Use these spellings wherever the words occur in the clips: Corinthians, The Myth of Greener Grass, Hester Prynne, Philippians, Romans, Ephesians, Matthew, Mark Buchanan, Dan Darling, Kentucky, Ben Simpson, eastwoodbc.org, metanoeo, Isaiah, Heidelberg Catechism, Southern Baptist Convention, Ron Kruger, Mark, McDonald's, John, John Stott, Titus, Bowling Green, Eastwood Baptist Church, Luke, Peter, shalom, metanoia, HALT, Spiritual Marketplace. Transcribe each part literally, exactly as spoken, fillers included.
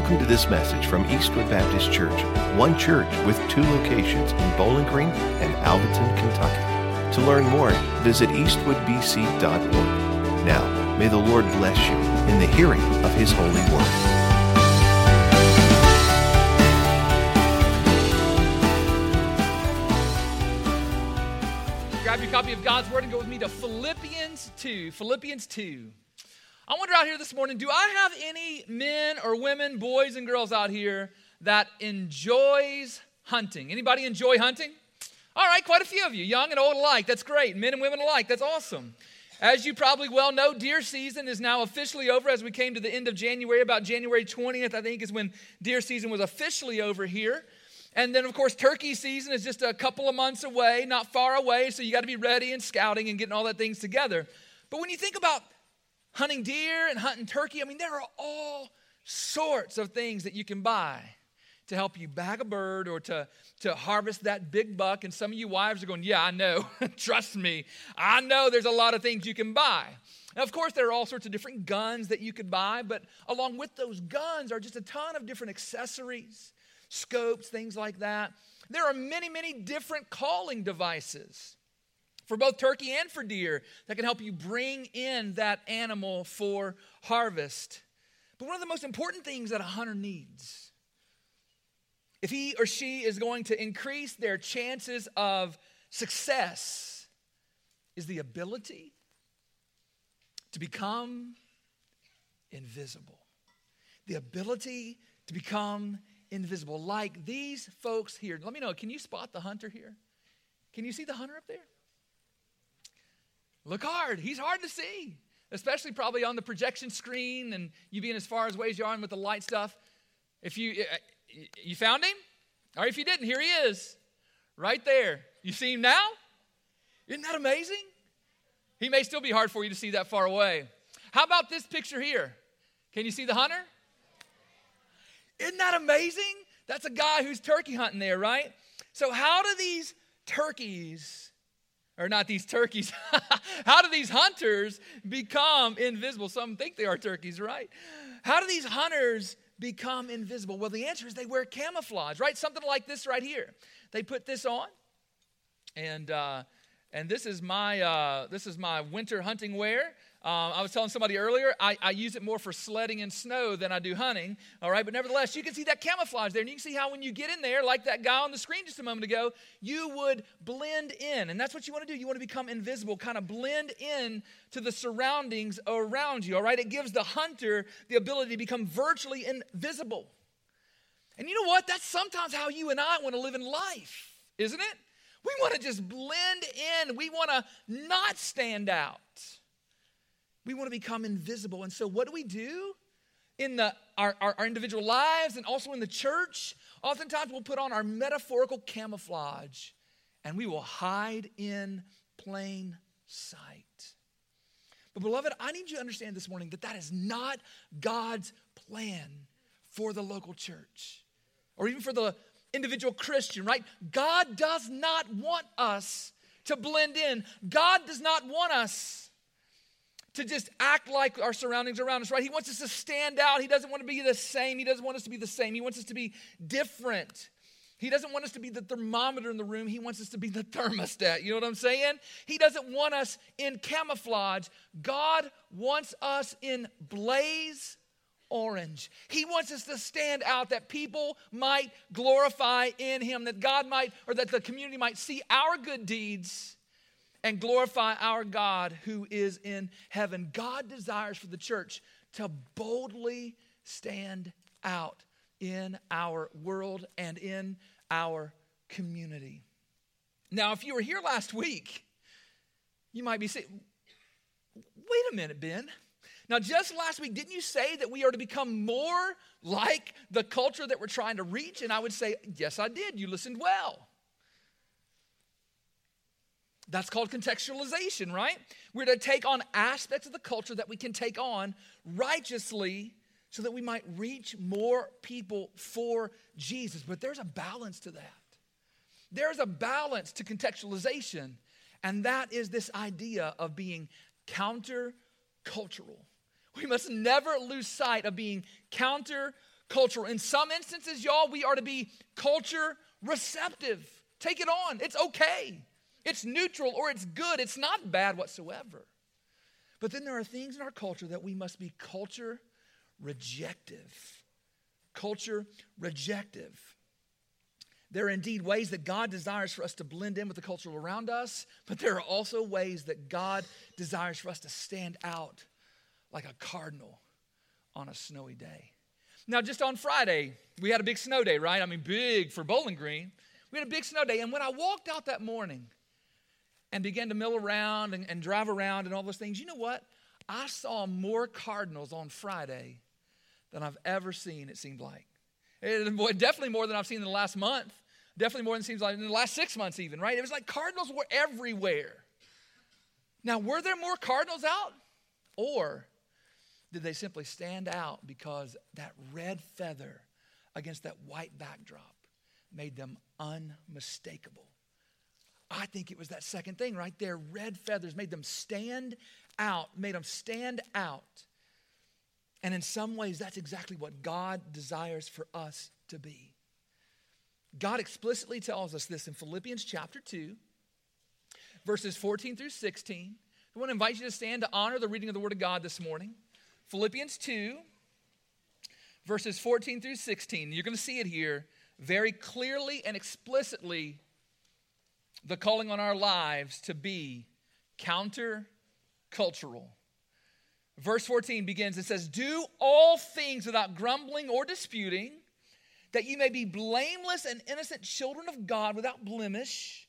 Welcome to this message from Eastwood Baptist Church, one church with two locations in Bowling Green and Alberton, Kentucky. To learn more, visit eastwood b c dot org. Now, may the Lord bless you in the hearing of His holy word. Grab your copy of God's Word and go with me to Philippians two. Philippians two. I wonder out here this morning, do I have any men or women, boys and girls out here that enjoys hunting? Anybody enjoy hunting? All right, quite a few of you, young and old alike. That's great. Men and women alike. That's awesome. As you probably well know, deer season is now officially over. As we came to the end of January, about January twentieth, I think, is when deer season was officially over here. And then, of course, turkey season is just a couple of months away, not far away, so you got to be ready and scouting and getting all that things together. But when you think about hunting deer and hunting turkey, I mean, there are all sorts of things that you can buy to help you bag a bird or to, to harvest that big buck. And some of you wives are going, yeah, I know. Trust me. I know there's a lot of things you can buy. Now, of course, there are all sorts of different guns that you could buy, but along with those guns are just a ton of different accessories, scopes, things like that. There are many, many different calling devices for both turkey and for deer that can help you bring in that animal for harvest. But one of the most important things that a hunter needs, if he or she is going to increase their chances of success, is the ability to become invisible. The ability to become invisible. Like these folks here. Let me know, can you spot the hunter here? Can you see the hunter up there? Look hard. He's hard to see, especially probably on the projection screen and you being as far as ways you are with the light stuff. If you you found him, or if you didn't, here he is, right there. You see him now? Isn't that amazing? He may still be hard for you to see that far away. How about this picture here? Can you see the hunter? Isn't that amazing? That's a guy who's turkey hunting there, right? So how do these turkeys... Or not these turkeys. How do these hunters become invisible? Some think they are turkeys, right? How do these hunters become invisible? Well, the answer is they wear camouflage, right? Something like this right here. They put this on, and uh, and this is my uh, this is my winter hunting wear. Um, I was telling somebody earlier, I, I use it more for sledding in snow than I do hunting, all right? But nevertheless, you can see that camouflage there, and you can see how when you get in there, like that guy on the screen just a moment ago, you would blend in, and that's what you want to do. You want to become invisible, kind of blend in to the surroundings around you, all right? It gives the hunter the ability to become virtually invisible. And you know what? That's sometimes how you and I want to live in life, isn't it? We want to just blend in. We want to not stand out. We want to become invisible. And so what do we do in the our, our, our individual lives and also in the church? Oftentimes we'll put on our metaphorical camouflage and we will hide in plain sight. But beloved, I need you to understand this morning that that is not God's plan for the local church or even for the individual Christian, right? God does not want us to blend in. God does not want us to just act like our surroundings around us, right? He wants us to stand out. He doesn't want to be the same. He doesn't want us to be the same. He wants us to be different. He doesn't want us to be the thermometer in the room. He wants us to be the thermostat. You know what I'm saying? He doesn't want us in camouflage. God wants us in blaze orange. He wants us to stand out that people might glorify in Him, that God might, or that the community might see our good deeds and glorify our God who is in heaven. God desires for the church to boldly stand out in our world and in our community. Now, if you were here last week, you might be saying, wait a minute, Ben. Now, just last week, didn't you say that we are to become more like the culture that we're trying to reach? And I would say, yes, I did. You listened well. That's called contextualization, right? We're to take on aspects of the culture that we can take on righteously so that we might reach more people for Jesus. But there's a balance to that. There's a balance to contextualization, and that is this idea of being counter-cultural. We must never lose sight of being counter-cultural. cultural. In some instances, y'all, we are to be culture receptive. Take it on. It's okay. It's neutral or it's good. It's not bad whatsoever. But then there are things in our culture that we must be culture rejective. Culture rejective. There are indeed ways that God desires for us to blend in with the culture around us, but there are also ways that God desires for us to stand out like a cardinal on a snowy day. Now, just on Friday, we had a big snow day, right? I mean, big for Bowling Green. We had a big snow day, and when I walked out that morning and began to mill around and, and drive around and all those things, you know what? I saw more cardinals on Friday than I've ever seen, it seemed like. It, definitely more than I've seen in the last month. Definitely more than it seems like in the last six months even, right? It was like cardinals were everywhere. Now, were there more cardinals out? Or did they simply stand out because that red feather against that white backdrop made them unmistakable? I think it was that second thing right there. Red feathers made them stand out, made them stand out. And in some ways, that's exactly what God desires for us to be. God explicitly tells us this in Philippians chapter two, verses fourteen through sixteen. I want to invite you to stand to honor the reading of the Word of God this morning. Philippians two, verses fourteen through sixteen. You're going to see it here very clearly and explicitly, the calling on our lives to be counter-cultural. Verse fourteen begins, it says, "Do all things without grumbling or disputing, that you may be blameless and innocent children of God without blemish,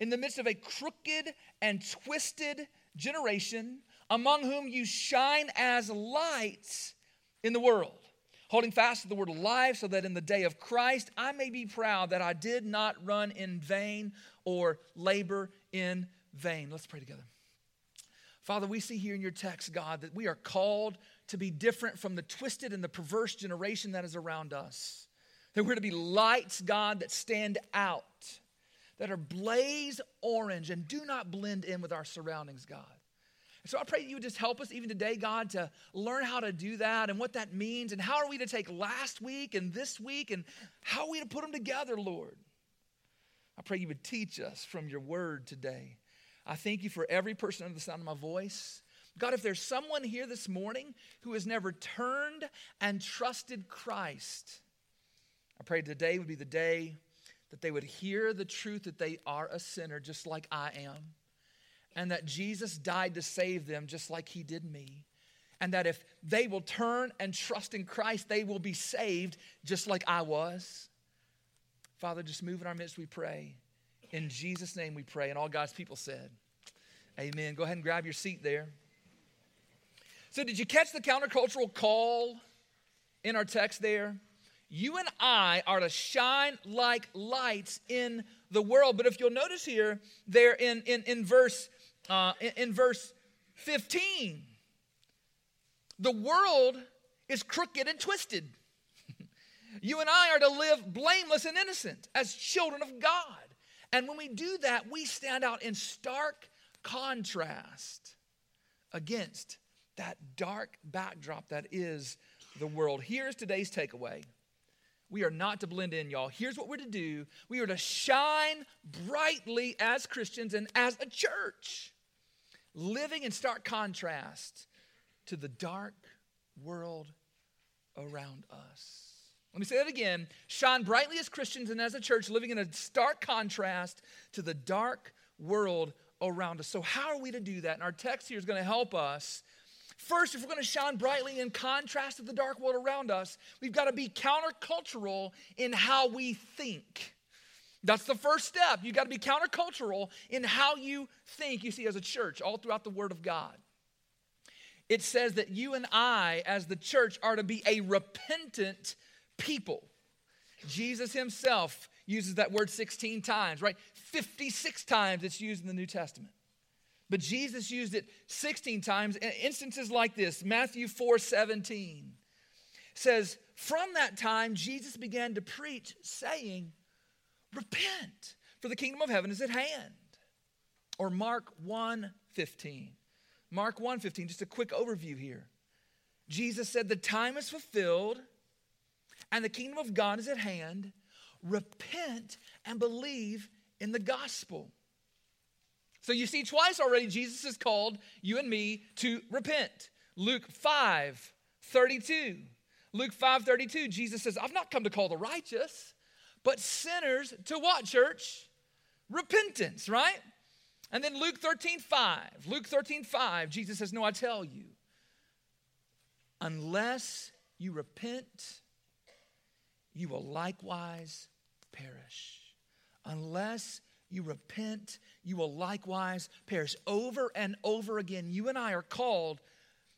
in the midst of a crooked and twisted generation, among whom you shine as lights in the world, holding fast to the word of life, so that in the day of Christ I may be proud that I did not run in vain or labor in vain." Let's pray together. Father, we see here in your text, God, that we are called to be different from the twisted and the perverse generation that is around us. That we're to be lights, God, that stand out, that are blaze orange and do not blend in with our surroundings, God. And so I pray that you would just help us even today, God, to learn how to do that and what that means and how are we to take last week and this week and how are we to put them together, Lord. I pray you would teach us from your word today. I thank you for every person under the sound of my voice. God, if there's someone here this morning who has never turned and trusted Christ, I pray today would be the day that they would hear the truth that they are a sinner just like I am, and that Jesus died to save them just like he did me, and that if they will turn and trust in Christ, they will be saved just like I was. Father, just move in our midst, we pray. In Jesus' name we pray, and all God's people said, amen. Go ahead and grab your seat there. So did you catch the countercultural call in our text there? You and I are to shine like lights in the world. But if you'll notice here, there in, in, in, verse, uh, in, in verse fifteen, the world is crooked and twisted. You and I are to live blameless and innocent as children of God. And when we do that, we stand out in stark contrast against that dark backdrop that is the world. Here's today's takeaway. We are not to blend in, y'all. Here's what we're to do. We are to shine brightly as Christians and as a church, living in stark contrast to the dark world around us. Let me say that again. Shine brightly as Christians and as a church, living in a stark contrast to the dark world around us. So how are we to do that? And our text here is going to help us. First, if we're going to shine brightly in contrast to the dark world around us, we've got to be countercultural in how we think. That's the first step. You've got to be countercultural in how you think. You see, as a church, all throughout the Word of God, it says that you and I, as the church, are to be a repentant people. Jesus himself uses that word sixteen times, right? fifty-six times it's used in the New Testament. But Jesus used it sixteen times in instances like this. Matthew four seventeen says, "From that time, Jesus began to preach, saying, 'Repent, for the kingdom of heaven is at hand.'" Or Mark one fifteen. Mark one fifteen, just a quick overview here. Jesus said, "The time is fulfilled and the kingdom of God is at hand. Repent and believe in the gospel. So you see, twice already, Jesus has called you and me to repent. Luke five thirty-two. Luke five thirty-two, Jesus says, I've not come to call the righteous, but sinners to what, church? Repentance, right? And then Luke thirteen five. Luke thirteen five, Jesus says, no, I tell you, unless you repent, you will likewise perish. Unless you repent, you will likewise perish. Over and over again, you and I are called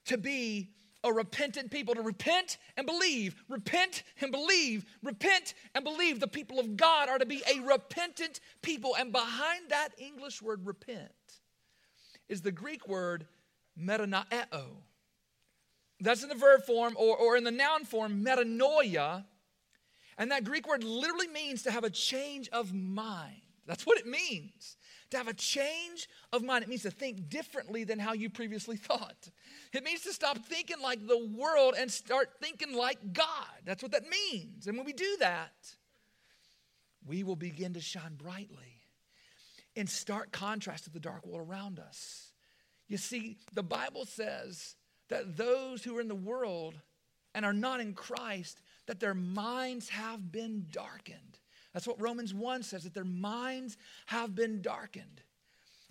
to be a repentant people, to repent and believe, repent and believe, repent and believe. The people of God are to be a repentant people. And behind that English word repent is the Greek word metanoeo. That's in the verb form or, or in the noun form, metanoia. And that Greek word literally means to have a change of mind. That's what it means, to have a change of mind. It means to think differently than how you previously thought. It means to stop thinking like the world and start thinking like God. That's what that means. And when we do that, we will begin to shine brightly in stark contrast to the dark world around us. You see, the Bible says that those who are in the world and are not in Christ, that their minds have been darkened. That's what Romans one says, that their minds have been darkened.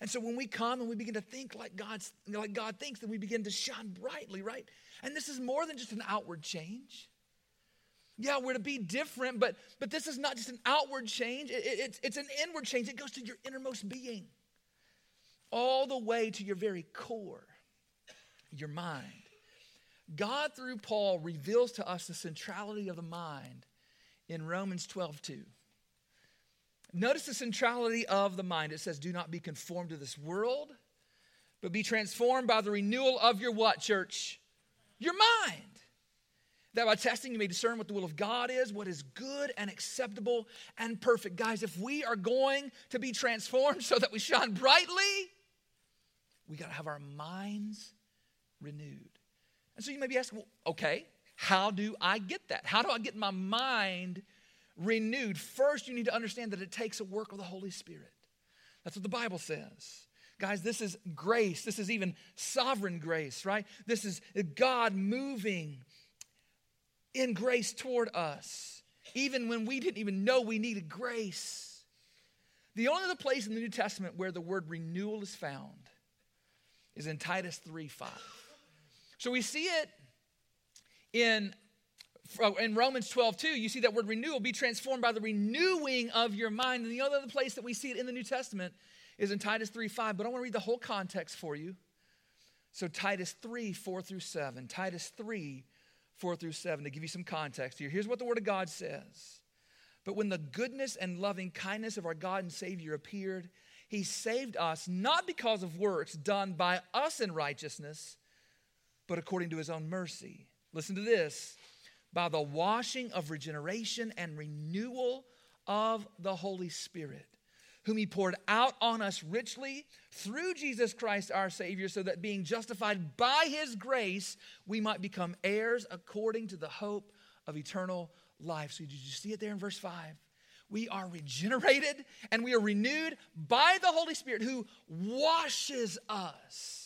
And so when we come and we begin to think like God's, like God thinks, then we begin to shine brightly, right? And this is more than just an outward change. Yeah, we're to be different, but, but this is not just an outward change. It, it, it's, it's an inward change. It goes to your innermost being, all the way to your very core, your mind. God, through Paul, reveals to us the centrality of the mind in Romans twelve two. Notice the centrality of the mind. It says, do not be conformed to this world, but be transformed by the renewal of your what, church? Your mind. That by testing you may discern what the will of God is, what is good and acceptable and perfect. Guys, if we are going to be transformed so that we shine brightly, we got to have our minds renewed. And so you may be asking, well, okay, how do I get that? How do I get my mind renewed? First, you need to understand that it takes a work of the Holy Spirit. That's what the Bible says. Guys, this is grace. This is even sovereign grace, right? This is God moving in grace toward us, even when we didn't even know we needed grace. The only other place in the New Testament where the word renewal is found is in Titus three five. So we see it in In Romans twelve two, you see that word renewal, be transformed by the renewing of your mind. And the other place that we see it in the New Testament is in Titus three five, but I want to read the whole context for you. So Titus three four through seven, Titus three four through seven, to give you some context here. Here's what the Word of God says. But when the goodness and loving kindness of our God and Savior appeared, He saved us not because of works done by us in righteousness, but according to His own mercy. Listen to this. By the washing of regeneration and renewal of the Holy Spirit, whom He poured out on us richly through Jesus Christ our Savior, so that being justified by His grace, we might become heirs according to the hope of eternal life. So did you see it there in verse five? We are regenerated and we are renewed by the Holy Spirit who washes us.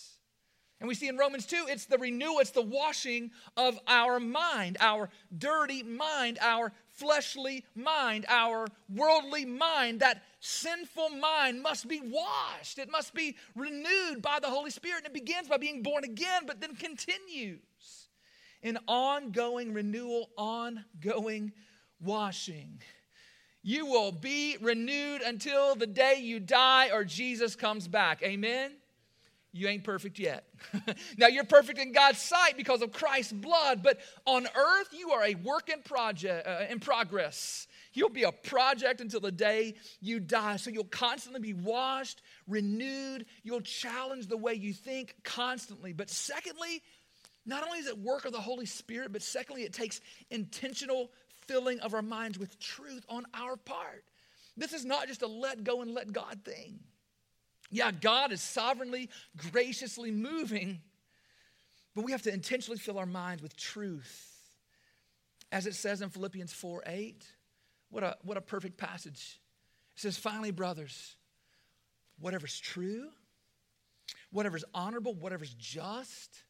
And we see in Romans two, it's the renewal, it's the washing of our mind, our dirty mind, our fleshly mind, our worldly mind. That sinful mind must be washed. It must be renewed by the Holy Spirit. And it begins by being born again, but then continues in ongoing renewal, ongoing washing. You will be renewed until the day you die or Jesus comes back. Amen? You ain't perfect yet. Now you're perfect in God's sight because of Christ's blood, but on earth you are a work in, project, uh, in progress. You'll be a project until the day you die. So you'll constantly be washed, renewed. You'll challenge the way you think constantly. But secondly, not only is it work of the Holy Spirit, but secondly, it takes intentional filling of our minds with truth on our part. This is not just a let go and let God thing. Yeah, God is sovereignly, graciously moving, but we have to intentionally fill our minds with truth As it says in Philippians four eight, what a, what a perfect passage. It says, finally, brothers, whatever's true, whatever's honorable, whatever's just,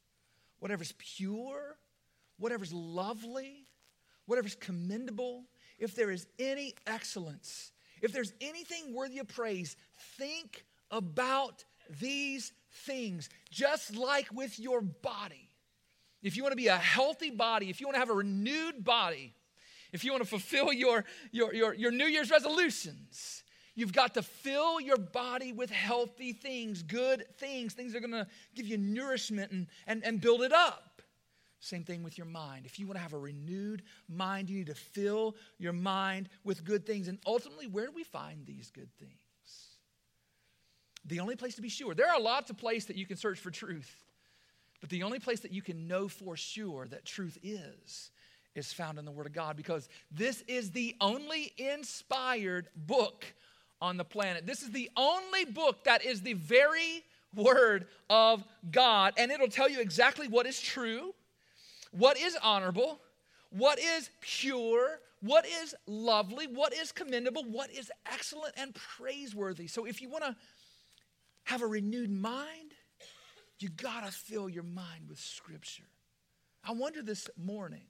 whatever's pure, whatever's lovely, whatever's commendable, if there is any excellence, if there's anything worthy of praise, think about these things, just like with your body. If you want to be a healthy body, if you want to have a renewed body, if you want to fulfill your, your, your, your New Year's resolutions, you've got to fill your body with healthy things, good things, things that are going to give you nourishment and, and, and build it up. Same thing with your mind. If you want to have a renewed mind, you need to fill your mind with good things. And ultimately, where do we find these good things? The only place to be sure. There are lots of places that you can search for truth, but the only place that you can know for sure that truth is, is found in the Word of God, because this is the only inspired book on the planet. This is the only book that is the very Word of God, and it'll tell you exactly what is true, what is honorable, what is pure, what is lovely, what is commendable, what is excellent and praiseworthy. So if you want to have a renewed mind, you got to fill your mind with Scripture. I wonder this morning,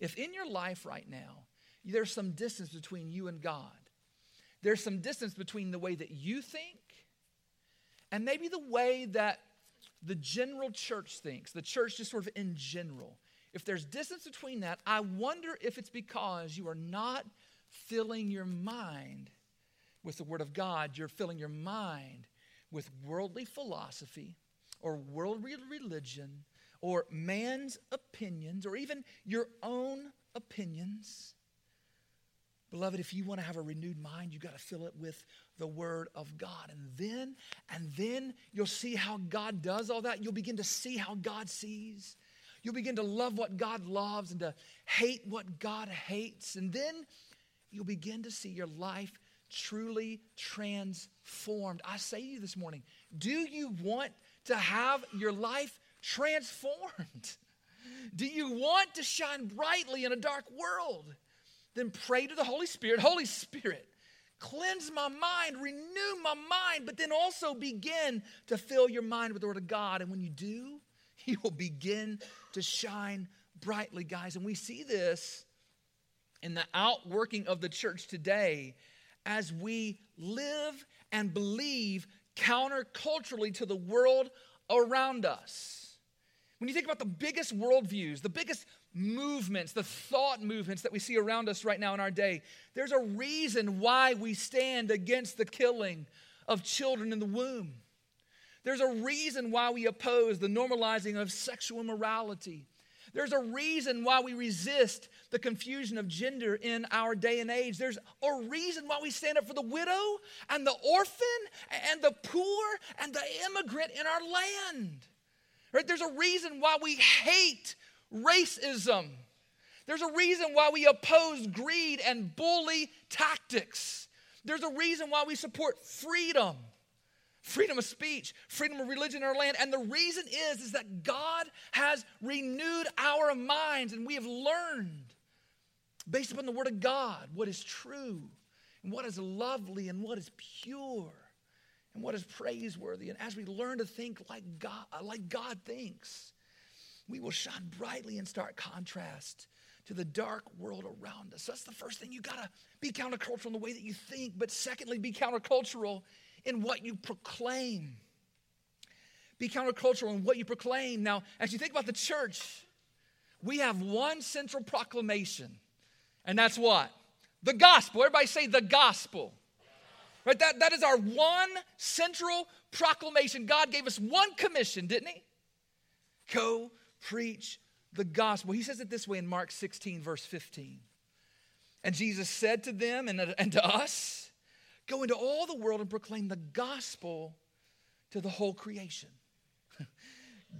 if in your life right now, there's some distance between you and God, there's some distance between the way that you think and maybe the way that the general church thinks, the church just sort of in general. If there's distance between that, I wonder if it's because you are not filling your mind with the Word of God. You're filling your mind with worldly philosophy or worldly religion or man's opinions, or even your own opinions. Beloved, if you want to have a renewed mind, you've got to fill it with the Word of God. And then, and then you'll see how God does all that. You'll begin to see how God sees. You'll begin to love what God loves and to hate what God hates. And then you'll begin to see your life truly transformed. I say to you this morning, do you want to have your life transformed? Do you want to shine brightly in a dark world? Then pray to the Holy Spirit. Holy Spirit, cleanse my mind, renew my mind, but then also begin to fill your mind with the Word of God. And when you do, you will begin to shine brightly, guys. And we see this in the outworking of the church today as we live and believe counterculturally to the world around us. When you think about the biggest worldviews, the biggest movements, the thought movements that we see around us right now in our day, there's a reason why we stand against the killing of children in the womb. There's a reason why we oppose the normalizing of sexual immorality. There's a reason why we resist the confusion of gender in our day and age. There's a reason why we stand up for the widow and the orphan and the poor and the immigrant in our land. Right? There's a reason why we hate racism. There's a reason why we oppose greed and bully tactics. There's a reason why we support freedom, freedom of speech, freedom of religion in our land. And the reason is, is that God has renewed our minds, and we have learned, based upon the Word of God, what is true and what is lovely and what is pure and what is praiseworthy. And as we learn to think like God, like God thinks, we will shine brightly in stark contrast to the dark world around us. That's the first thing. You got to be countercultural in the way that you think. But secondly, be countercultural in what you proclaim. Be countercultural in what you proclaim. Now, as you think about the church, we have one central proclamation. And that's what? The gospel. Everybody say the gospel. Right? That, that is our one central proclamation. God gave us one commission, didn't he? Go preach the gospel. He says it this way in Mark sixteen, verse fifteen. And Jesus said to them and, and to us, go into all the world and proclaim the gospel to the whole creation.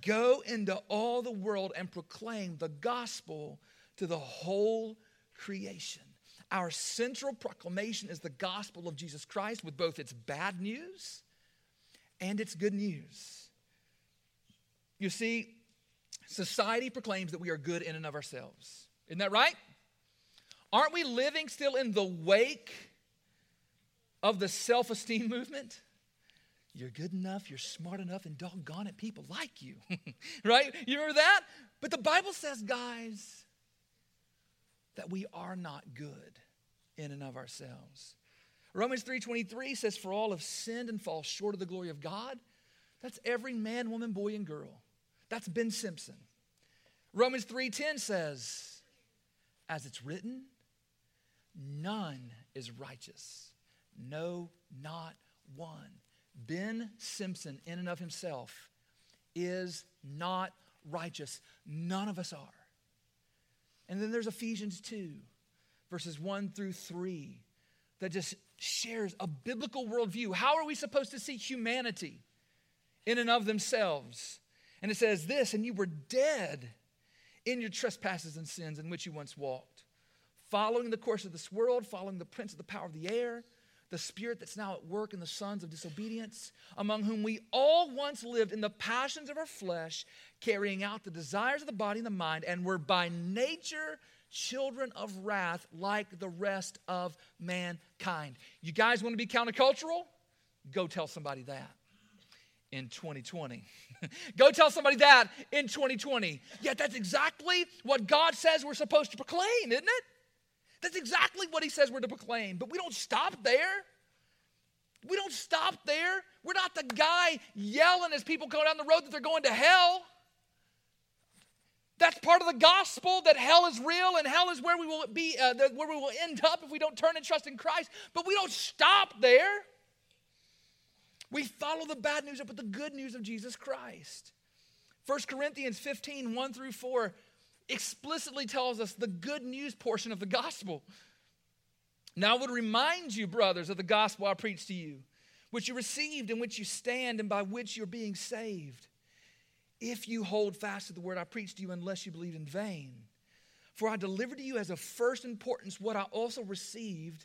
Go into all the world and proclaim the gospel to the whole creation. Our central proclamation is the gospel of Jesus Christ, with both its bad news and its good news. You see, society proclaims that we are good in and of ourselves. Isn't that right? Aren't we living still in the wake of the self-esteem movement? You're good enough, you're smart enough, and doggone it, people like you. Right? You remember that? But the Bible says, guys, that we are not good in and of ourselves. Romans three twenty-three says, for all have sinned and fall short of the glory of God. That's every man, woman, boy, and girl. That's Ben Simpson. Romans three ten says, as it's written, none is righteous. No, not one. Ben Simpson, in and of himself, is not righteous. None of us are. And then there's Ephesians two, verses one through three, that just shares a biblical worldview. How are we supposed to see humanity in and of themselves? And it says this, and you were dead in your trespasses and sins in which you once walked, following the course of this world, following the prince of the power of the air, the spirit that's now at work in the sons of disobedience, among whom we all once lived in the passions of our flesh, carrying out the desires of the body and the mind, and were by nature children of wrath like the rest of mankind. You guys want to be countercultural? Go tell somebody that in twenty twenty. Go tell somebody that in twenty twenty. Yeah, that's exactly what God says we're supposed to proclaim, isn't it? That's exactly what he says we're to proclaim. But we don't stop there. We don't stop there. We're not the guy yelling as people go down the road that they're going to hell. That's part of the gospel, that hell is real and hell is where we will be, uh, where we will end up if we don't turn and trust in Christ. But we don't stop there. We follow the bad news up with the good news of Jesus Christ. First Corinthians fifteen, one through four explicitly tells us the good news portion of the gospel. Now I would remind you, brothers, of the gospel I preached to you, which you received, in which you stand, and by which you're being saved, if you hold fast to the word I preached to you, unless you believed in vain. For I delivered to you as of first importance what I also received.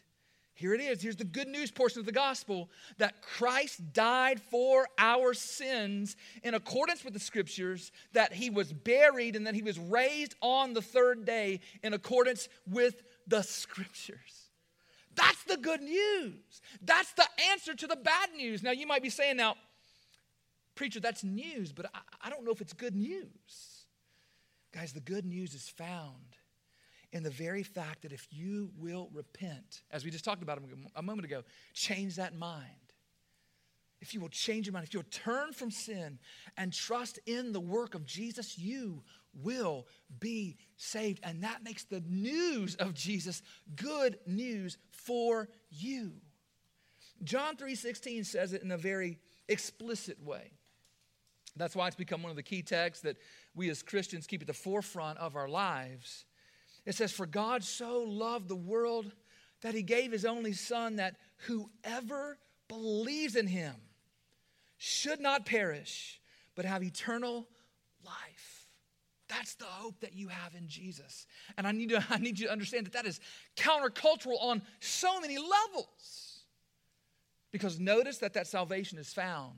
Here it is. Here's the good news portion of the gospel, that Christ died for our sins in accordance with the scriptures, that he was buried, and that he was raised on the third day in accordance with the scriptures. That's the good news. That's the answer to the bad news. Now, you might be saying, now, preacher, that's news, but I, I don't know if it's good news. Guys, the good news is found in the very fact that if you will repent, as we just talked about a moment ago, change that mind. If you will change your mind, if you'll turn from sin and trust in the work of Jesus, you will be saved. And that makes the news of Jesus good news for you. John three sixteen says it in a very explicit way. That's why it's become one of the key texts that we as Christians keep at the forefront of our lives. It says, for God so loved the world that he gave his only son, that whoever believes in him should not perish, but have eternal life. That's the hope that you have in Jesus. And I need to, I need you to understand that that is countercultural on so many levels. Because notice that that salvation is found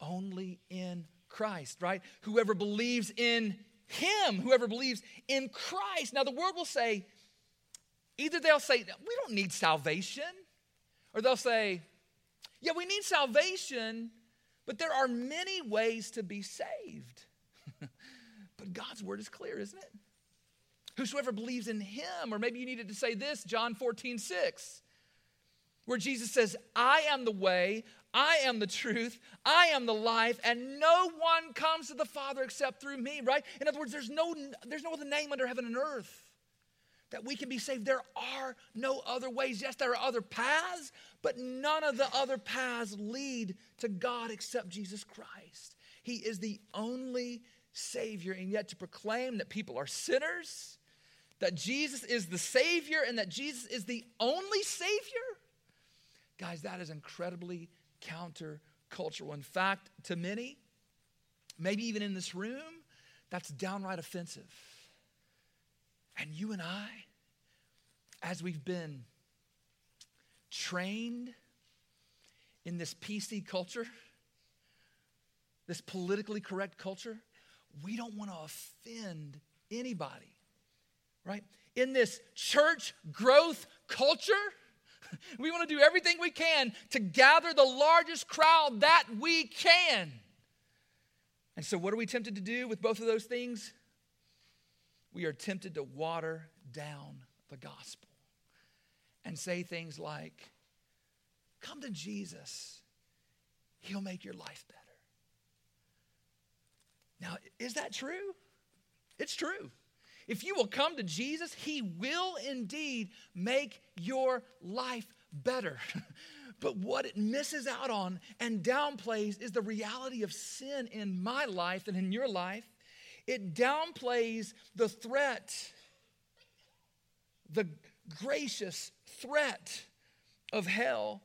only in Christ, right? Whoever believes in Him, whoever believes in Christ. Now, the world will say, either they'll say, we don't need salvation, or they'll say, yeah, we need salvation, but there are many ways to be saved. But God's word is clear, isn't it? Whosoever believes in him, or maybe you needed to say this, John fourteen, six, where Jesus says, I am the way, I am the truth, I am the life, and no one comes to the Father except through me, right? In other words, there's no there's no other name under heaven and earth that we can be saved. There are no other ways. Yes, there are other paths, but none of the other paths lead to God except Jesus Christ. He is the only Savior, and yet to proclaim that people are sinners, that Jesus is the Savior, and that Jesus is the only Savior, guys, that is incredibly countercultural. In fact, to many, maybe even in this room, that's downright offensive. And you and I, as we've been trained in this P C culture, this politically correct culture, we don't want to offend anybody. right? In this church growth culture, we want to do everything we can to gather the largest crowd that we can. And so what are we tempted to do with both of those things? We are tempted to water down the gospel and say things like, come to Jesus, he'll make your life better. Now, is that true? It's true. If you will come to Jesus, he will indeed make your life better. But what it misses out on and downplays is the reality of sin in my life and in your life. It downplays the threat, the gracious threat of hell.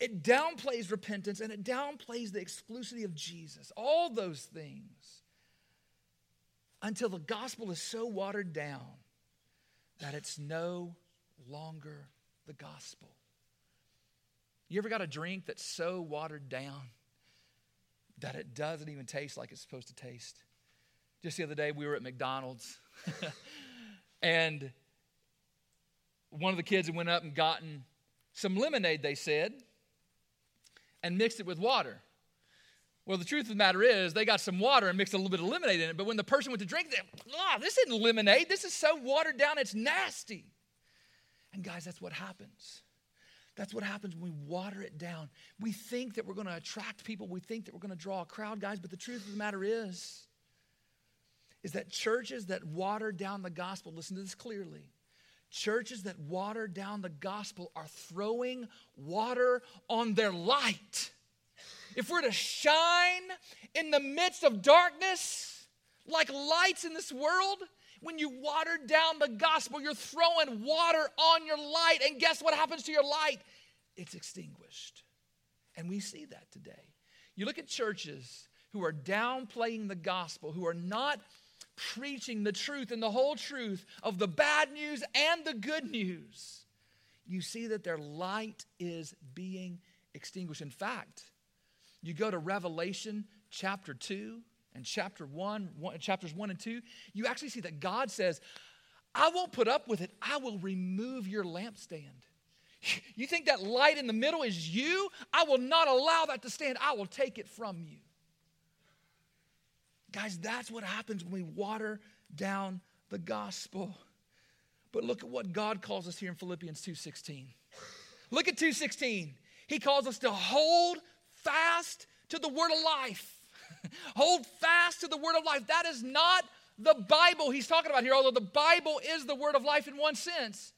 It downplays repentance, and it downplays the exclusivity of Jesus. All those things. Until the gospel is so watered down that it's no longer the gospel. You ever got a drink that's so watered down that it doesn't even taste like it's supposed to taste? Just the other day, we were at McDonald's, and one of the kids went up and gotten some lemonade, they said, and mixed it with water. Well, the truth of the matter is, they got some water and mixed a little bit of lemonade in it. But when the person went to drink, they, ah, this isn't lemonade. This is so watered down, it's nasty. And guys, that's what happens. That's what happens when we water it down. We think that we're going to attract people. We think that we're going to draw a crowd, guys. But the truth of the matter is, is that churches that water down the gospel, listen to this clearly, churches that water down the gospel are throwing water on their light. If we're to shine in the midst of darkness, like lights in this world, when you water down the gospel, you're throwing water on your light. And guess what happens to your light? It's extinguished. And we see that today. You look at churches who are downplaying the gospel, who are not preaching the truth and the whole truth of the bad news and the good news. You see that their light is being extinguished. In fact, you go to Revelation chapter two and chapter one, one, chapters one and two, you actually see that God says, I won't put up with it. I will remove your lampstand. You think that light in the middle is you? I will not allow that to stand. I will take it from you. Guys, that's what happens when we water down the gospel. But look at what God calls us here in Philippians two sixteen. Look at two sixteen. He calls us to hold fast to the word of life. Hold fast to the word of life. That is not the Bible he's talking about here, although the Bible is the word of life in one sense.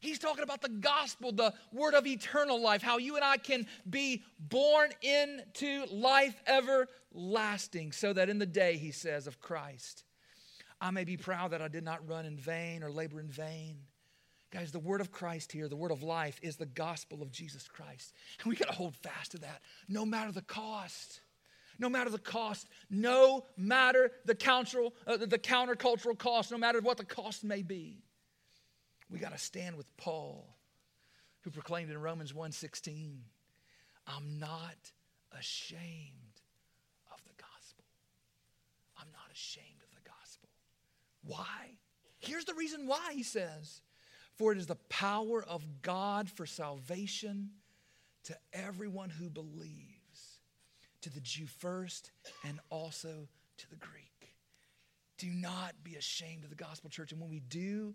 He's talking about the gospel, the word of eternal life, how you and I can be born into life everlasting, so that in the day, he says, of Christ, I may be proud that I did not run in vain or labor in vain. Guys, the word of Christ here, the word of life, is the gospel of Jesus Christ. And we got to hold fast to that, no matter the cost. No matter the cost. No matter the counter, uh, the countercultural cost. No matter what the cost may be. We got to stand with Paul, who proclaimed in Romans one sixteen, I'm not ashamed of the gospel. I'm not ashamed of the gospel. Why? Here's the reason why, he says. For it is the power of God for salvation to everyone who believes, to the Jew first and also to the Greek. Do not be ashamed of the gospel, church. And when we do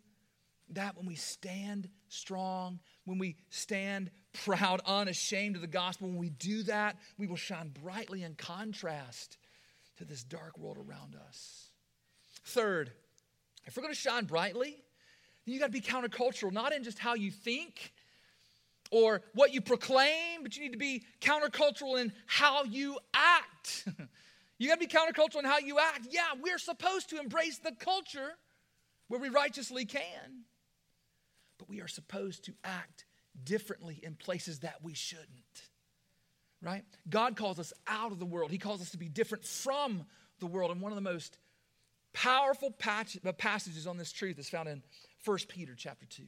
that, when we stand strong, when we stand proud, unashamed of the gospel, when we do that, we will shine brightly in contrast to this dark world around us. Third, if we're going to shine brightly, you got to be countercultural, not in just how you think or what you proclaim, but you need to be countercultural in how you act. You got to be countercultural in how you act. Yeah, we're supposed to embrace the culture where we righteously can, but we are supposed to act differently in places that we shouldn't, right? God calls us out of the world. He calls us to be different from the world. And one of the most powerful passages on this truth is found in First Peter chapter two,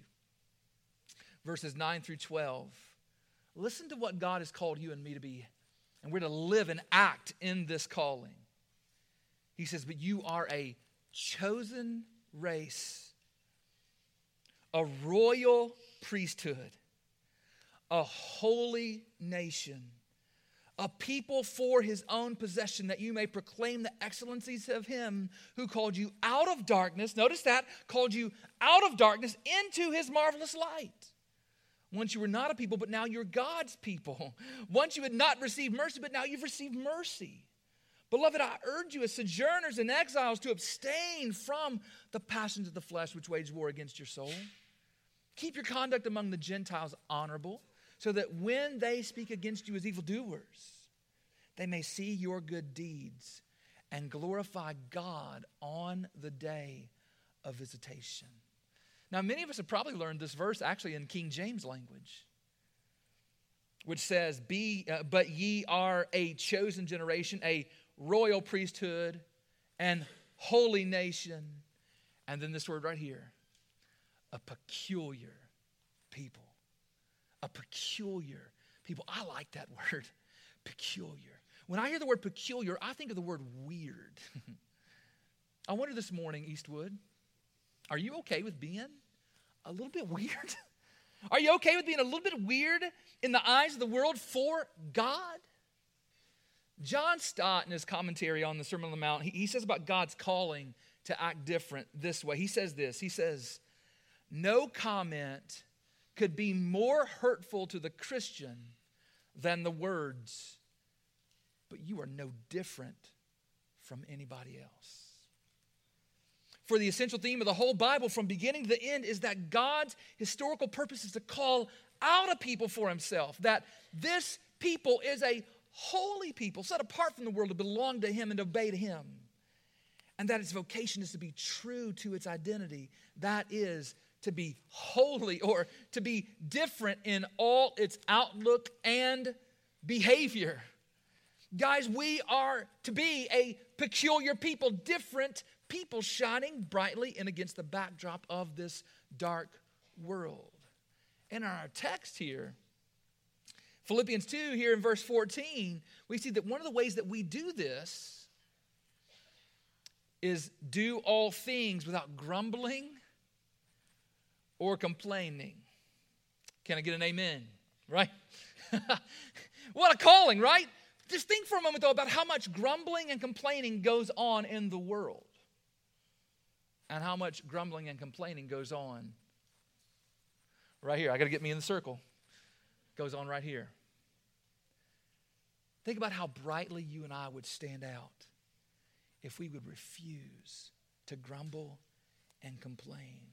verses nine through twelve. Listen to what God has called you and me to be, and we're to live and act in this calling. He says, but you are a chosen race, a royal priesthood, a holy nation, a people for his own possession, that you may proclaim the excellencies of him who called you out of darkness. Notice that, called you out of darkness into his marvelous light. Once you were not a people, but now you're God's people. Once you had not received mercy, but now you've received mercy. Beloved, I urge you as sojourners and exiles to abstain from the passions of the flesh which wage war against your soul. Keep your conduct among the Gentiles honorable, so that when they speak against you as evildoers, they may see your good deeds and glorify God on the day of visitation. Now, many of us have probably learned this verse actually in King James language, which says, "Be uh, but ye are a chosen generation, a royal priesthood, an holy nation." And then this word right here, a peculiar people. A peculiar people. I like that word, peculiar. When I hear the word peculiar, I think of the word weird. I wonder this morning, Eastwood, are you okay with being a little bit weird? Are you okay with being a little bit weird in the eyes of the world for God? John Stott, in his commentary on the Sermon on the Mount, he, he says about God's calling to act different this way. He says this, he says, "No comment could be more hurtful to the Christian than the words, 'But you are no different from anybody else.'" For the essential theme of the whole Bible from beginning to the end is that God's historical purpose is to call out a people for himself, that this people is a holy people, set apart from the world to belong to him and obey to him, and that its vocation is to be true to its identity, that is to be holy, or to be different in all its outlook and behavior. Guys, we are to be a peculiar people, different people shining brightly and against the backdrop of this dark world. And in our text here, Philippians two, here in verse fourteen, we see that one of the ways that we do this is do all things without grumbling or complaining. Can I get an amen? Right? What a calling, right? Just think for a moment, though, about how much grumbling and complaining goes on in the world, and how much grumbling and complaining goes on right here. I got to get me in the circle. Goes on right here. Think about how brightly you and I would stand out if we would refuse to grumble and complain.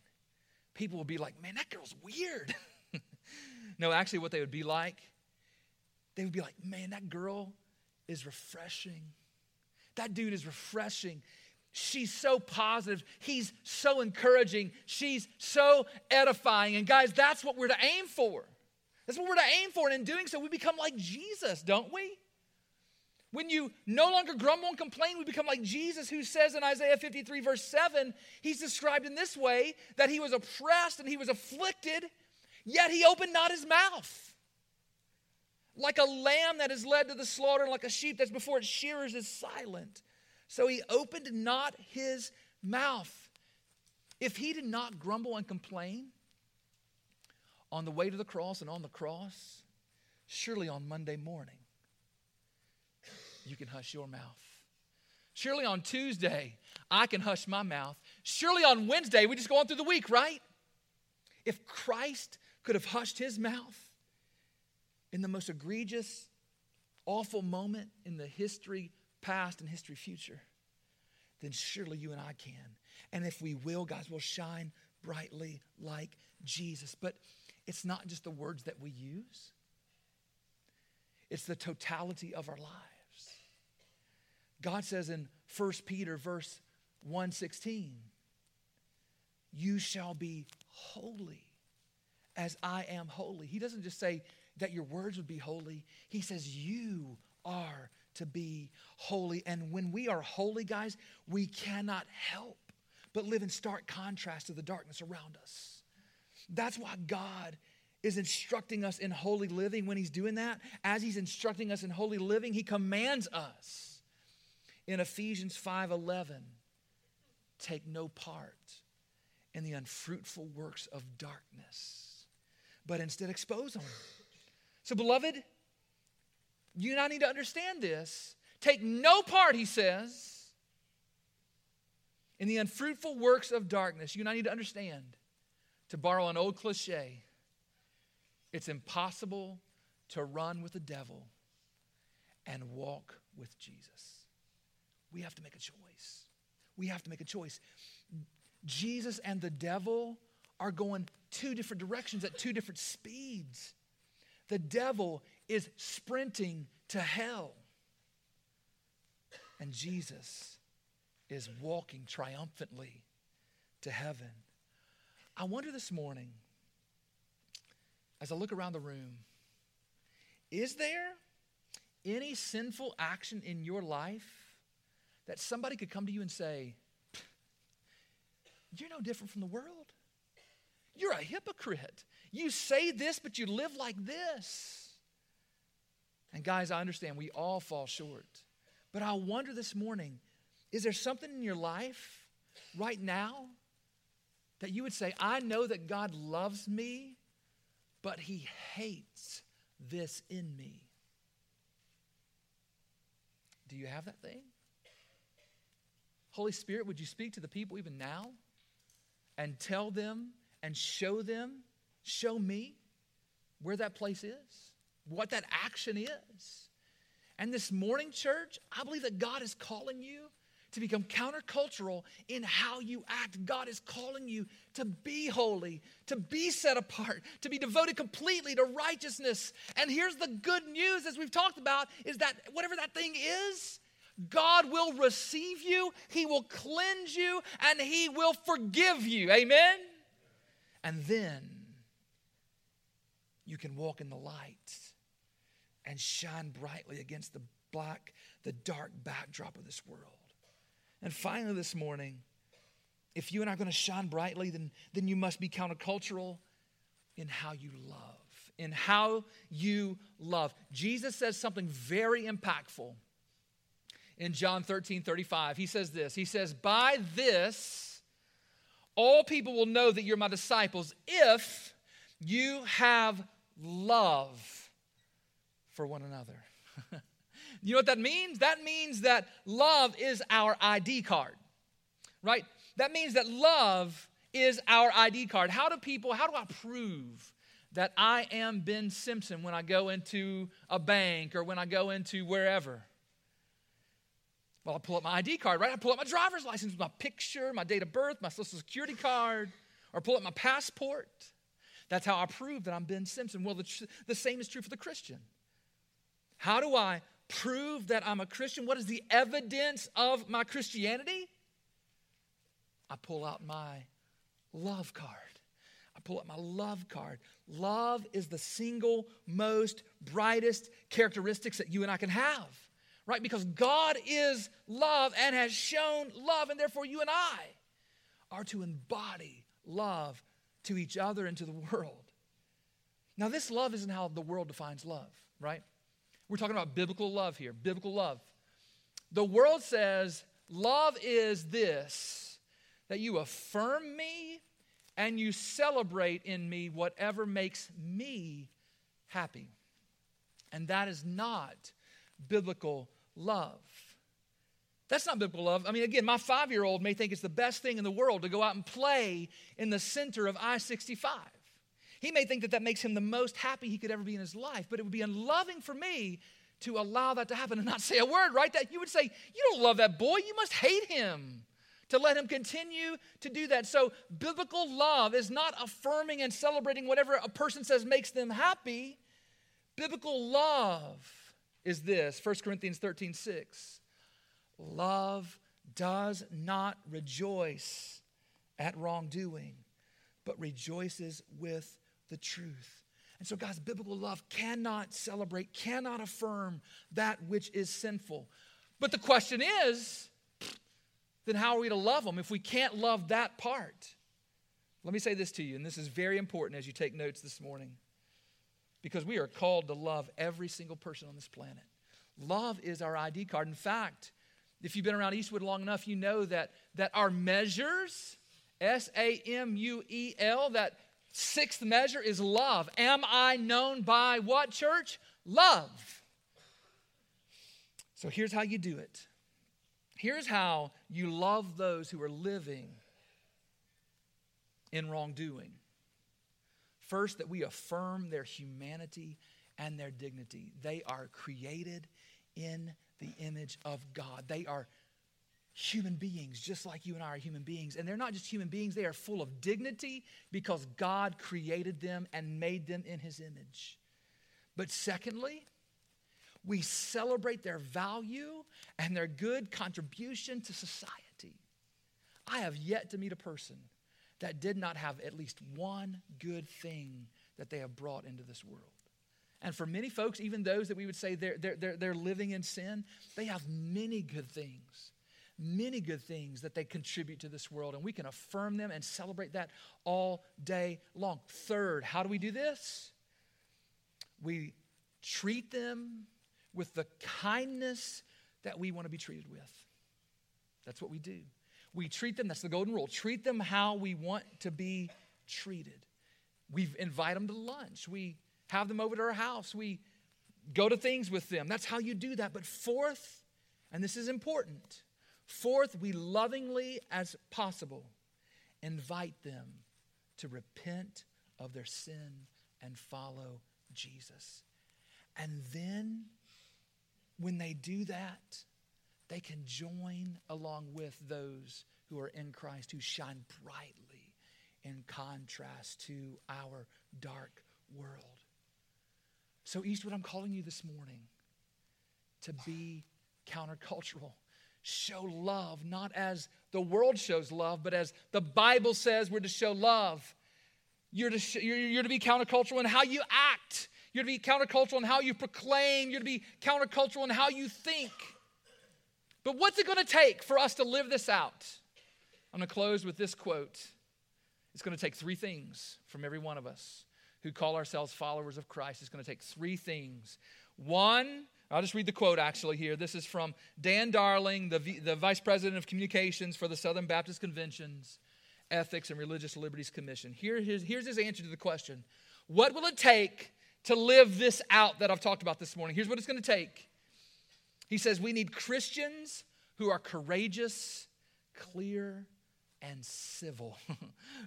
People would be like, "Man, that girl's weird." No, actually what they would be like, they would be like, "Man, that girl is refreshing. That dude is refreshing. She's so positive. He's so encouraging. She's so edifying." And guys, that's what we're to aim for. That's what we're to aim for. And in doing so, we become like Jesus, don't we? When you no longer grumble and complain, we become like Jesus, who says in Isaiah fifty-three, verse seven, he's described in this way, that he was oppressed and he was afflicted, yet he opened not his mouth. Like a lamb that is led to the slaughter, and like a sheep that's before its shearers is silent, so he opened not his mouth. If he did not grumble and complain on the way to the cross and on the cross, surely on Monday morning, you can hush your mouth. Surely on Tuesday, I can hush my mouth. Surely on Wednesday, we just go on through the week, right? If Christ could have hushed his mouth in the most egregious, awful moment in the history past and history future, then surely you and I can. And if we will, guys, we'll shine brightly like Jesus. But it's not just the words that we use. It's the totality of our lives. God says in First Peter verse one sixteen, "You shall be holy as I am holy." He doesn't just say that your words would be holy. He says you are to be holy. And when we are holy, guys, we cannot help but live in stark contrast to the darkness around us. That's why God is instructing us in holy living. When he's doing that, as he's instructing us in holy living, he commands us in Ephesians five eleven, "Take no part and the unfruitful works of darkness, but instead expose them. So, beloved, you and I need to understand this. Take no part, he says, in the unfruitful works of darkness. You and I need to understand, to borrow an old cliche, it's impossible to run with the devil and walk with Jesus. We have to make a choice. We have to make a choice. Jesus and the devil are going two different directions at two different speeds. The devil is sprinting to hell, and Jesus is walking triumphantly to heaven. I wonder this morning, as I look around the room, is there any sinful action in your life that somebody could come to you and say, you're no different from the world. You're a hypocrite. You say this, but you live like this. And guys, I understand we all fall short. But I wonder this morning, is there something in your life right now that you would say, I know that God loves me, but he hates this in me? Do you have that thing? Holy Spirit, would you speak to the people even now and tell them and show them, show me where that place is, what that action is. And this morning, church, I believe that God is calling you to become countercultural in how you act. God is calling you to be holy, to be set apart, to be devoted completely to righteousness. And here's the good news, as we've talked about, is that whatever that thing is, God will receive you, he will cleanse you, and he will forgive you. Amen? And then you can walk in the light and shine brightly against the black, the dark backdrop of this world. And finally this morning, if you and I are going to shine brightly, then, then you must be countercultural in how you love. In how you love. Jesus says something very impactful. In John thirteen thirty-five, he says this. He says, by this, all people will know that you're my disciples if you have love for one another. You know what that means? That means that love is our I D card, right? That means that love is our I D card. How do people, how do I prove that I am Ben Simpson when I go into a bank or when I go into wherever? Well, I pull up my I D card, right? I pull up my driver's license with my picture, my date of birth, my social security card, or pull up my passport. That's how I prove that I'm Ben Simpson. Well, the, tr- the same is true for the Christian. How do I prove that I'm a Christian? What is the evidence of my Christianity? I pull out my love card. I pull up my love card. Love is the single most brightest characteristics that you and I can have. Right? Because God is love and has shown love, and therefore you and I are to embody love to each other and to the world. Now, this love isn't how the world defines love, right? We're talking about biblical love here, biblical love. The world says love is this, that you affirm me and you celebrate in me whatever makes me happy. And that is not biblical love. That's not biblical love. I mean, again, my five-year-old may think it's the best thing in the world to go out and play in the center of I sixty-five. He may think that that makes him the most happy he could ever be in his life, but it would be unloving for me to allow that to happen and not say a word, right? That you would say, you don't love that boy. You must hate him to let him continue to do that. So biblical love is not affirming and celebrating whatever a person says makes them happy. Biblical love is this, First Corinthians thirteen six. Love does not rejoice at wrongdoing, but rejoices with the truth. And so, guys, biblical love cannot celebrate, cannot affirm that which is sinful. But the question is, then how are we to love them if we can't love that part? Let me say this to you, and this is very important as you take notes this morning. Because we are called to love every single person on this planet. Love is our I D card. In fact, if you've been around Eastwood long enough, you know that, that our measures S A M U E L, that sixth measure is love. Am I known by what, church? Love. So here's how you do it. Here's how you love those who are living in wrongdoing. First, that we affirm their humanity and their dignity. They are created in the image of God. They are human beings, just like you and I are human beings. And they're not just human beings, they are full of dignity because God created them and made them in his image. But secondly, we celebrate their value and their good contribution to society. I have yet to meet a person that did not have at least one good thing that they have brought into this world. And for many folks, even those that we would say they're, they're, they're, they're living in sin, they have many good things, many good things that they contribute to this world. And we can affirm them and celebrate that all day long. Third, how do we do this? We treat them with the kindness that we want to be treated with. That's what we do. We treat them, that's the golden rule, treat them how we want to be treated. We invite them to lunch. We have them over to our house. We go to things with them. That's how you do that. But fourth, and this is important, fourth, we lovingly as possible invite them to repent of their sin and follow Jesus. And then when they do that, they can join along with those who are in Christ, who shine brightly in contrast to our dark world. So Eastwood, I'm calling you this morning to be countercultural. Show love, not as the world shows love, but as the Bible says we're to show love. You're to, sh- you're, you're to be countercultural in how you act. You're to be countercultural in how you proclaim. You're to be countercultural in how you think. But what's it going to take for us to live this out? I'm going to close with this quote. It's going to take three things from every one of us who call ourselves followers of Christ. It's going to take three things. One, I'll just read the quote actually here. This is from Dan Darling, the, v- the Vice President of Communications for the Southern Baptist Convention's Ethics and Religious Liberties Commission. Here, here's, here's his answer to the question. What will it take to live this out that I've talked about this morning? Here's what it's going to take. He says, we need Christians who are courageous, clear, and civil.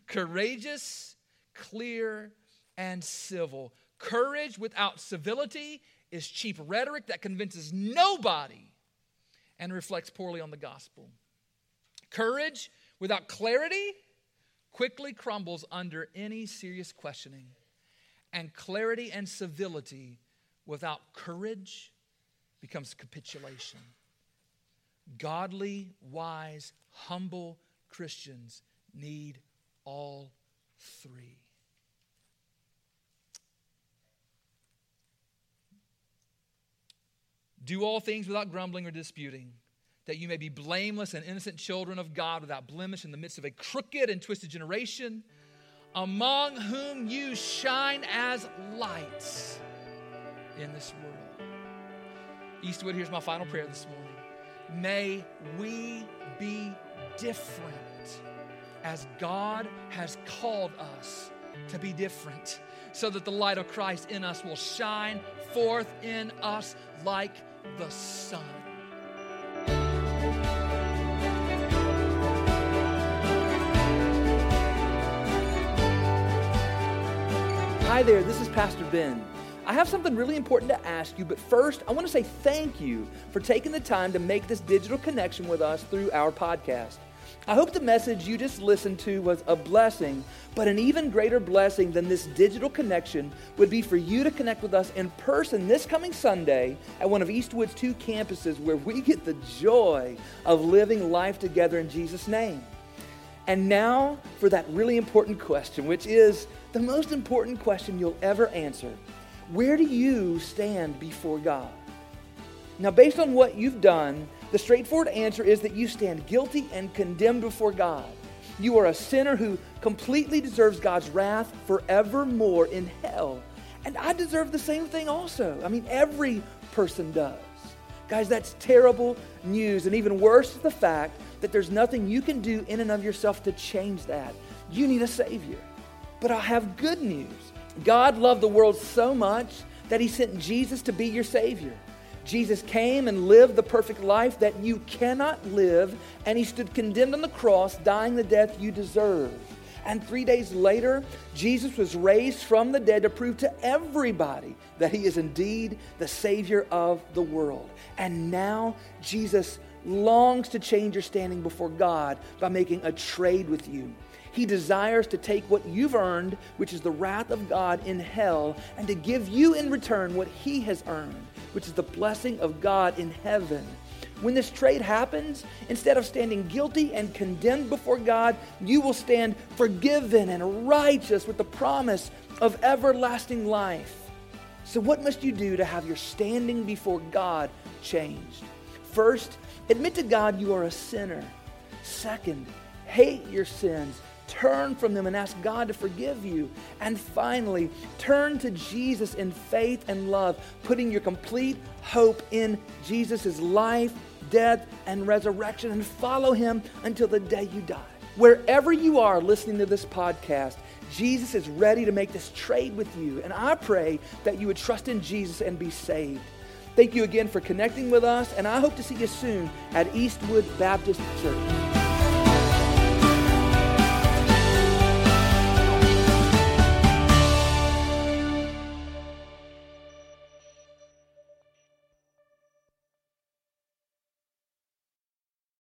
Courageous, clear, and civil. Courage without civility is cheap rhetoric that convinces nobody and reflects poorly on the gospel. Courage without clarity quickly crumbles under any serious questioning. And clarity and civility without courage becomes capitulation. Godly, wise, humble Christians need all three. Do all things without grumbling or disputing, that you may be blameless and innocent children of God without blemish in the midst of a crooked and twisted generation, among whom you shine as lights in this world. Eastwood, here's my final prayer this morning. May we be different as God has called us to be different, so that the light of Christ in us will shine forth in us like the sun. Hi there, this is Pastor Ben. I have something really important to ask you, but first, I want to say thank you for taking the time to make this digital connection with us through our podcast. I hope the message you just listened to was a blessing, but an even greater blessing than this digital connection would be for you to connect with us in person this coming Sunday at one of Eastwood's two campuses, where we get the joy of living life together in Jesus' name. And now for that really important question, which is the most important question you'll ever answer. Where do you stand before God? Now, based on what you've done, the straightforward answer is that you stand guilty and condemned before God. You are a sinner who completely deserves God's wrath forevermore in hell. And I deserve the same thing also. I mean, every person does. Guys, that's terrible news. And even worse is the fact that there's nothing you can do in and of yourself to change that. You need a Savior. But I have good news. God loved the world so much that He sent Jesus to be your Savior. Jesus came and lived the perfect life that you cannot live, and He stood condemned on the cross, dying the death you deserve. And three days later, Jesus was raised from the dead to prove to everybody that He is indeed the Savior of the world. And now Jesus longs to change your standing before God by making a trade with you. He desires to take what you've earned, which is the wrath of God in hell, and to give you in return what He has earned, which is the blessing of God in heaven. When this trade happens, instead of standing guilty and condemned before God, you will stand forgiven and righteous with the promise of everlasting life. So what must you do to have your standing before God changed? First, admit to God you are a sinner. Second, hate your sins. Turn from them and ask God to forgive you. And finally, turn to Jesus in faith and love, putting your complete hope in Jesus' life, death, and resurrection, and follow Him until the day you die. Wherever you are listening to this podcast, Jesus is ready to make this trade with you, and I pray that you would trust in Jesus and be saved. Thank you again for connecting with us, and I hope to see you soon at Eastwood Baptist Church.